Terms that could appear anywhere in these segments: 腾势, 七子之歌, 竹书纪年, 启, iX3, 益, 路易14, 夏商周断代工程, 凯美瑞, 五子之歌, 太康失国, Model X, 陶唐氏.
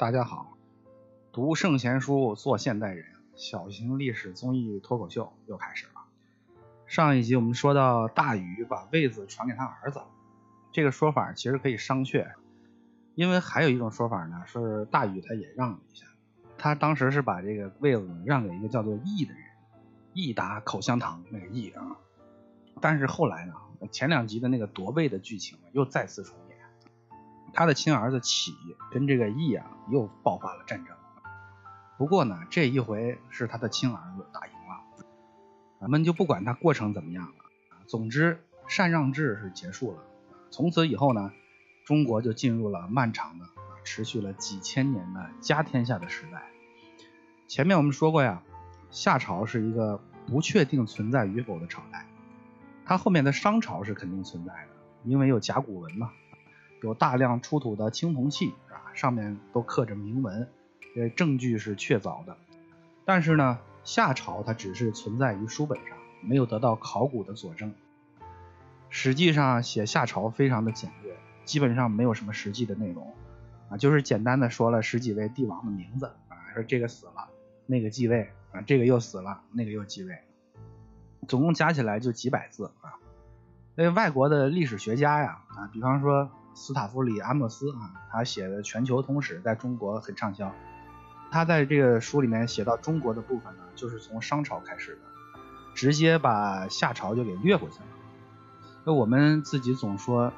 大家好，读圣贤书，做现代人，小型历史综艺脱口秀又开始了。上一集我们说到大禹把位子传给他儿子，这个说法其实可以商榷，因为还有一种说法呢是大禹他也让了一下，他当时是把这个位子让给一个叫做益的人，益达口香糖那个益啊。但是后来呢，前两集的那个夺位的剧情又再次重演。他的亲儿子启跟这个益又爆发了战争。不过呢，这一回是他的亲儿子打赢了。咱们就不管他过程怎么样了，总之禅让制是结束了。从此以后呢，中国就进入了漫长的、持续了几千年的家天下的时代。前面我们说过呀，夏朝是一个不确定存在与否的朝代，它后面的商朝是肯定存在的，因为有甲骨文嘛。有大量出土的青铜器上面都刻着铭文，证据是确凿的。但是呢，夏朝它只是存在于书本上，没有得到考古的佐证。史记上写夏朝非常的简略，基本上没有什么实际的内容就是简单的说了十几位帝王的名字说这个死了，那个继位这个又死了，那个又继位，总共加起来就几百字外国的历史学家呀比方说斯塔夫里阿莫斯他写的《全球通史》在中国很畅销。他在这个书里面写到中国的部分呢，就是从商朝开始的，直接把夏朝就给略过去了。那我们自己总说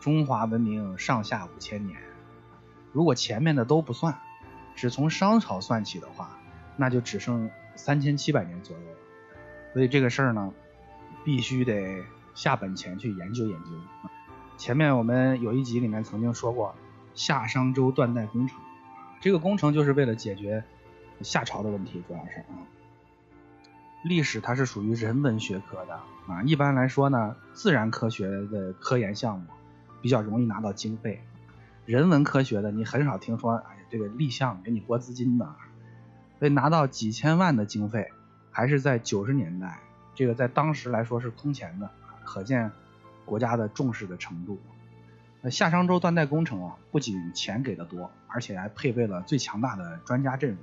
中华文明上下5000年，如果前面的都不算，只从商朝算起的话，那就只剩3700年左右了。所以这个事儿呢，必须得下本钱去研究研究。前面我们有一集里面曾经说过夏商周断代工程，这个工程就是为了解决夏朝的问题，主要是历史它是属于人文学科的一般来说呢，自然科学的科研项目比较容易拿到经费，人文科学的你很少听说这个立项给你拨资金的，所以拿到几千万的经费还是在90年代，这个在当时来说是空前的可见国家的重视的程度。夏商周断代工程不仅钱给的多，而且还配备了最强大的专家阵容。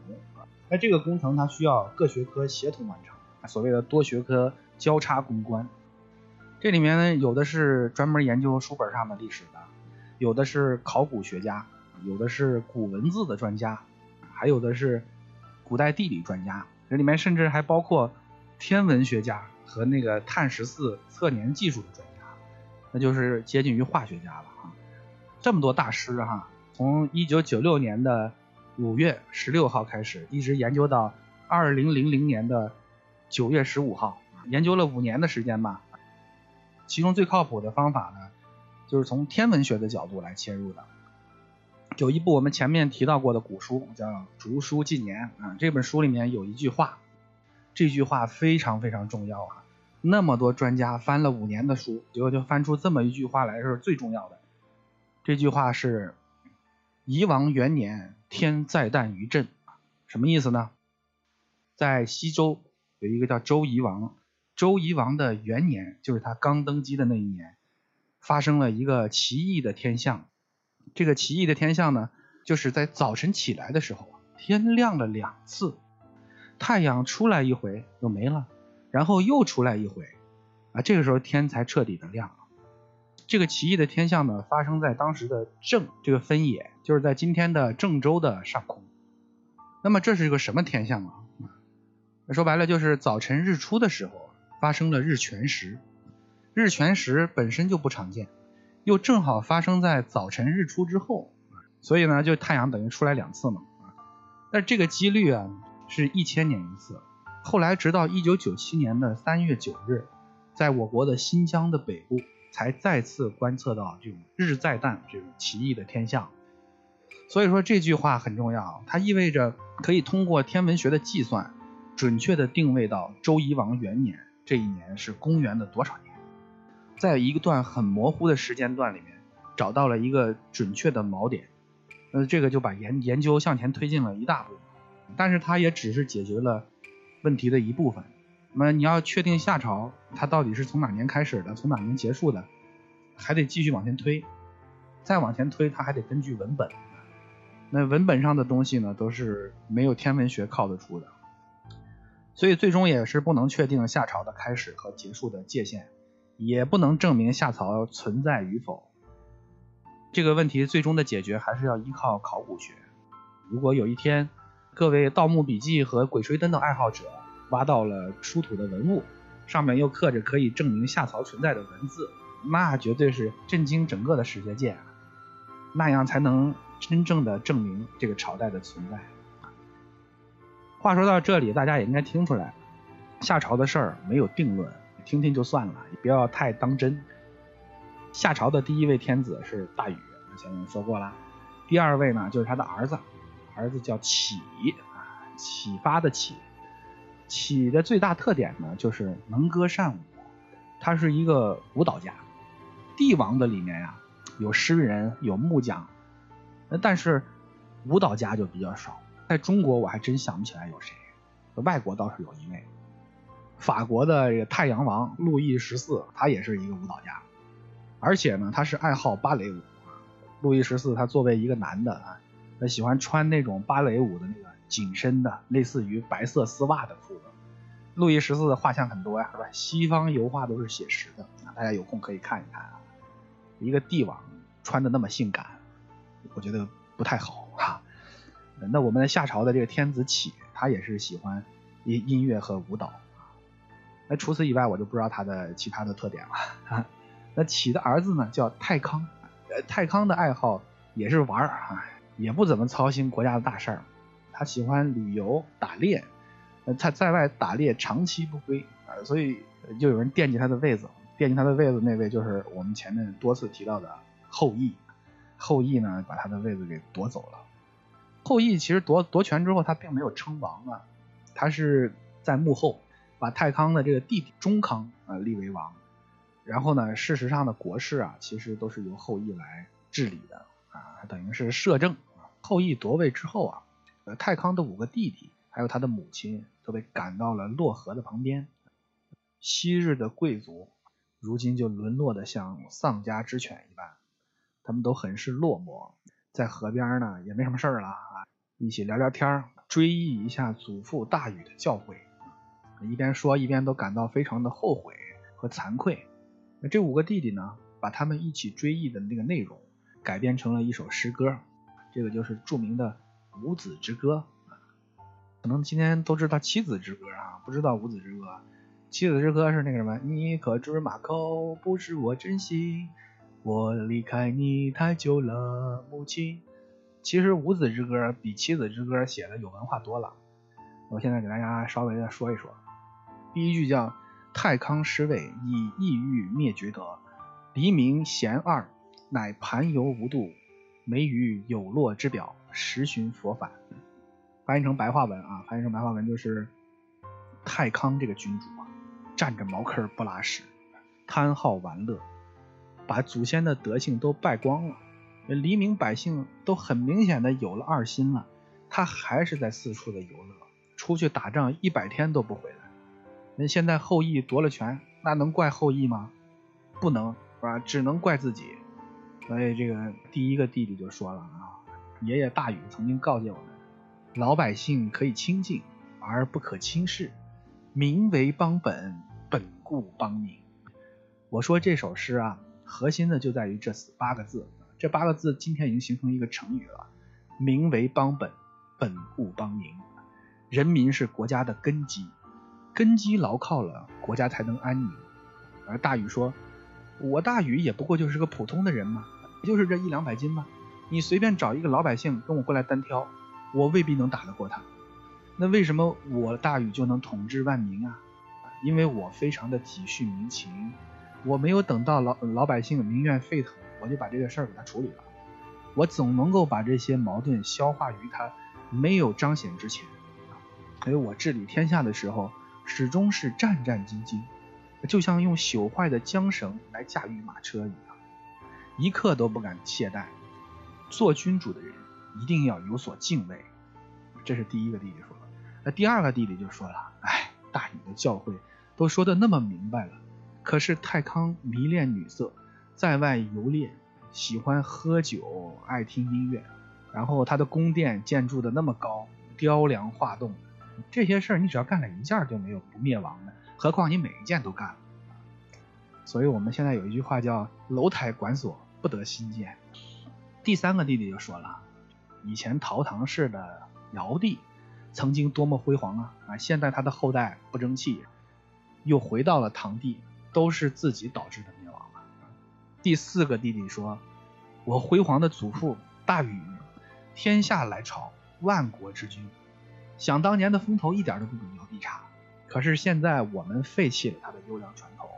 那这个工程它需要各学科协同完成，所谓的多学科交叉攻关。这里面呢，有的是专门研究书本上的历史的，有的是考古学家，有的是古文字的专家，还有的是古代地理专家。这里面甚至还包括天文学家和那个碳14测年技术的专家，那就是接近于化学家了这么多大师从1996年的5月16号开始，一直研究到2000年的9月15号，研究了5年的时间吧。其中最靠谱的方法呢，就是从天文学的角度来切入的。有一部我们前面提到过的古书叫《竹书纪年》这本书里面有一句话，这句话非常非常重要那么多专家翻了5年的书，结果就翻出这么一句话来，是最重要的。这句话是夷王元年，天再诞于朕。什么意思呢？在西周有一个叫周夷王，周夷王的元年，就是他刚登基的那一年，发生了一个奇异的天象。这个奇异的天象呢，就是在早晨起来的时候天亮了2次，太阳出来一回又没了，然后又出来一回这个时候天才彻底的亮了。这个奇异的天象呢，发生在当时的郑这个分野，就是在今天的郑州的上空。那么这是一个什么天象啊？说白了就是早晨日出的时候发生了日全食，日全食本身就不常见，又正好发生在早晨日出之后，所以呢就太阳等于出来2次嘛。但这个几率是1000年一次。后来直到1997年的3月9日，在我国的新疆的北部才再次观测到这种日再诞这种奇异的天象。所以说这句话很重要，它意味着可以通过天文学的计算准确的定位到周夷王元年，这一年是公元的多少年，在一个段很模糊的时间段里面找到了一个准确的锚点这个就把研究向前推进了一大步。但是它也只是解决了问题的一部分。那么你要确定夏朝它到底是从哪年开始的，从哪年结束的，还得继续往前推，再往前推它还得根据文本，那文本上的东西呢，都是没有天文学靠得出的，所以最终也是不能确定夏朝的开始和结束的界限，也不能证明夏朝存在与否。这个问题最终的解决还是要依靠考古学。如果有一天各位《盗墓笔记》和《鬼吹灯》的爱好者挖到了出土的文物，上面又刻着可以证明夏朝存在的文字，那绝对是震惊整个的史学界啊！那样才能真正的证明这个朝代的存在。话说到这里，大家也应该听出来，夏朝的事儿没有定论，听听就算了，也不要太当真。夏朝的第一位天子是大禹，前面说过了。第二位呢，就是他的儿子叫启，启发的启。启的最大特点呢，就是能歌善舞，他是一个舞蹈家。帝王的里面呀，有诗人，有木匠，但是舞蹈家就比较少。在中国我还真想不起来有谁，外国倒是有一位，法国的太阳王路易14，他也是一个舞蹈家，而且呢他是爱好芭蕾舞。路易14他作为一个男的啊，他喜欢穿那种芭蕾舞的那个紧身的类似于白色丝袜的裤子。路易14的画像很多呀，是吧？西方油画都是写实的，大家有空可以看一看啊。一个帝王穿的那么性感，我觉得不太好哈。那我们的夏朝的这个天子启，他也是喜欢音乐和舞蹈。那除此以外，我就不知道他的其他的特点了。那启的儿子呢叫太康，太康的爱好也是玩啊，也不怎么操心国家的大事儿。他喜欢旅游打猎，他在外打猎长期不归，所以就有人惦记他的位子。惦记他的位子那位就是我们前面多次提到的后羿。后羿呢把他的位子给夺走了。后羿其实夺权之后他并没有称王啊，他是在幕后把太康的这个弟弟中康立为王。然后呢，事实上的国事啊其实都是由后羿来治理的啊，等于是摄政。后羿夺位之后啊，太康的5个弟弟还有他的母亲都被赶到了洛河的旁边。昔日的贵族如今就沦落得像丧家之犬一般，他们都很是落寞，在河边呢也没什么事儿了啊，一起聊聊天，追忆一下祖父大禹的教诲，一边说一边都感到非常的后悔和惭愧。那这5个弟弟呢，把他们一起追忆的那个内容改编成了一首诗歌，这个就是著名的五子之歌。可能今天都知道七子之歌啊，不知道五子之歌。七子之歌是那个什么，你可知马扣不是我真心，我离开你太久了母亲。其实五子之歌比七子之歌写的有文化多了，我现在给大家稍微的说一说。第一句叫太康失位，以抑郁灭绝德，黎明贤二，乃盘游无度，没于有落之表，实寻佛返。翻译成白话文啊，翻译成白话文就是太康这个君主啊，占着茅坑不拉屎，贪好玩乐，把祖先的德性都败光了，黎民百姓都很明显的有了二心了，他还是在四处的游乐，出去打仗100天都不回来。那现在后羿夺了权，那能怪后羿吗？不能，是吧？只能怪自己。所以这个第一个弟弟就说了啊，爷爷大禹曾经告诫我们，老百姓可以亲近而不可轻视，民为邦本，本固邦宁。我说这首诗啊，核心的就在于这8个字，这8个字今天已经形成一个成语了，民为邦本，本固邦宁。人民是国家的根基，根基牢靠了，国家才能安宁。而大禹说，我大禹也不过就是个普通的人嘛，就是这100-200斤嘛，你随便找一个老百姓跟我过来单挑，我未必能打得过他。那为什么我大禹就能统治万民啊？因为我非常的体恤民情，我没有等到老百姓民怨沸腾，我就把这个事儿给他处理了。我总能够把这些矛盾消化于他没有彰显之前，所以我治理天下的时候始终是战战兢兢，就像用朽坏的缰绳来驾驭马车一样，一刻都不敢懈怠。做君主的人一定要有所敬畏。这是第一个弟弟说了。那第二个弟弟就说了，哎，大禹的教诲都说的那么明白了，可是太康迷恋女色，在外游猎，喜欢喝酒，爱听音乐，然后它的宫殿建筑的那么高，雕梁画栋，这些事儿你只要干了一件就没有不灭亡的，何况你每一件都干了。所以我们现在有一句话叫楼台馆所不得新建。第三个弟弟就说了，以前陶唐氏的尧帝曾经多么辉煌啊！啊，现在他的后代不争气，又回到了唐地，都是自己导致的灭亡了。第四个弟弟说，我辉煌的祖父大禹，天下来朝，万国之君，想当年的风头一点都不比尧帝差，可是现在我们废弃了他的优良传统，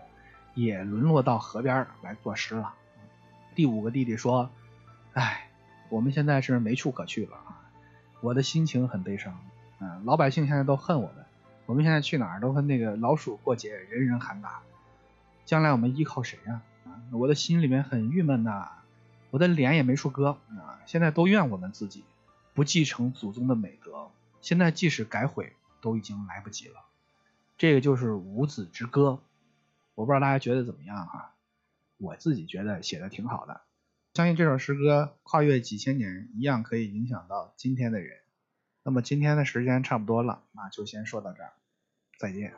也沦落到河边来作诗了。第五个弟弟说，哎，我们现在是没处可去了啊，我的心情很悲伤，老百姓现在都恨我们，我们现在去哪儿都跟那个老鼠过节，人人喊打，将来我们依靠谁啊？我的心里面很郁闷呐，我的脸也没处搁啊，现在都怨我们自己不继承祖宗的美德，现在即使改悔都已经来不及了。这个就是五子之歌，我不知道大家觉得怎么样啊？我自己觉得写的挺好的，相信这首诗歌跨越几千年一样可以影响到今天的人。那么今天的时间差不多了，那就先说到这儿，再见。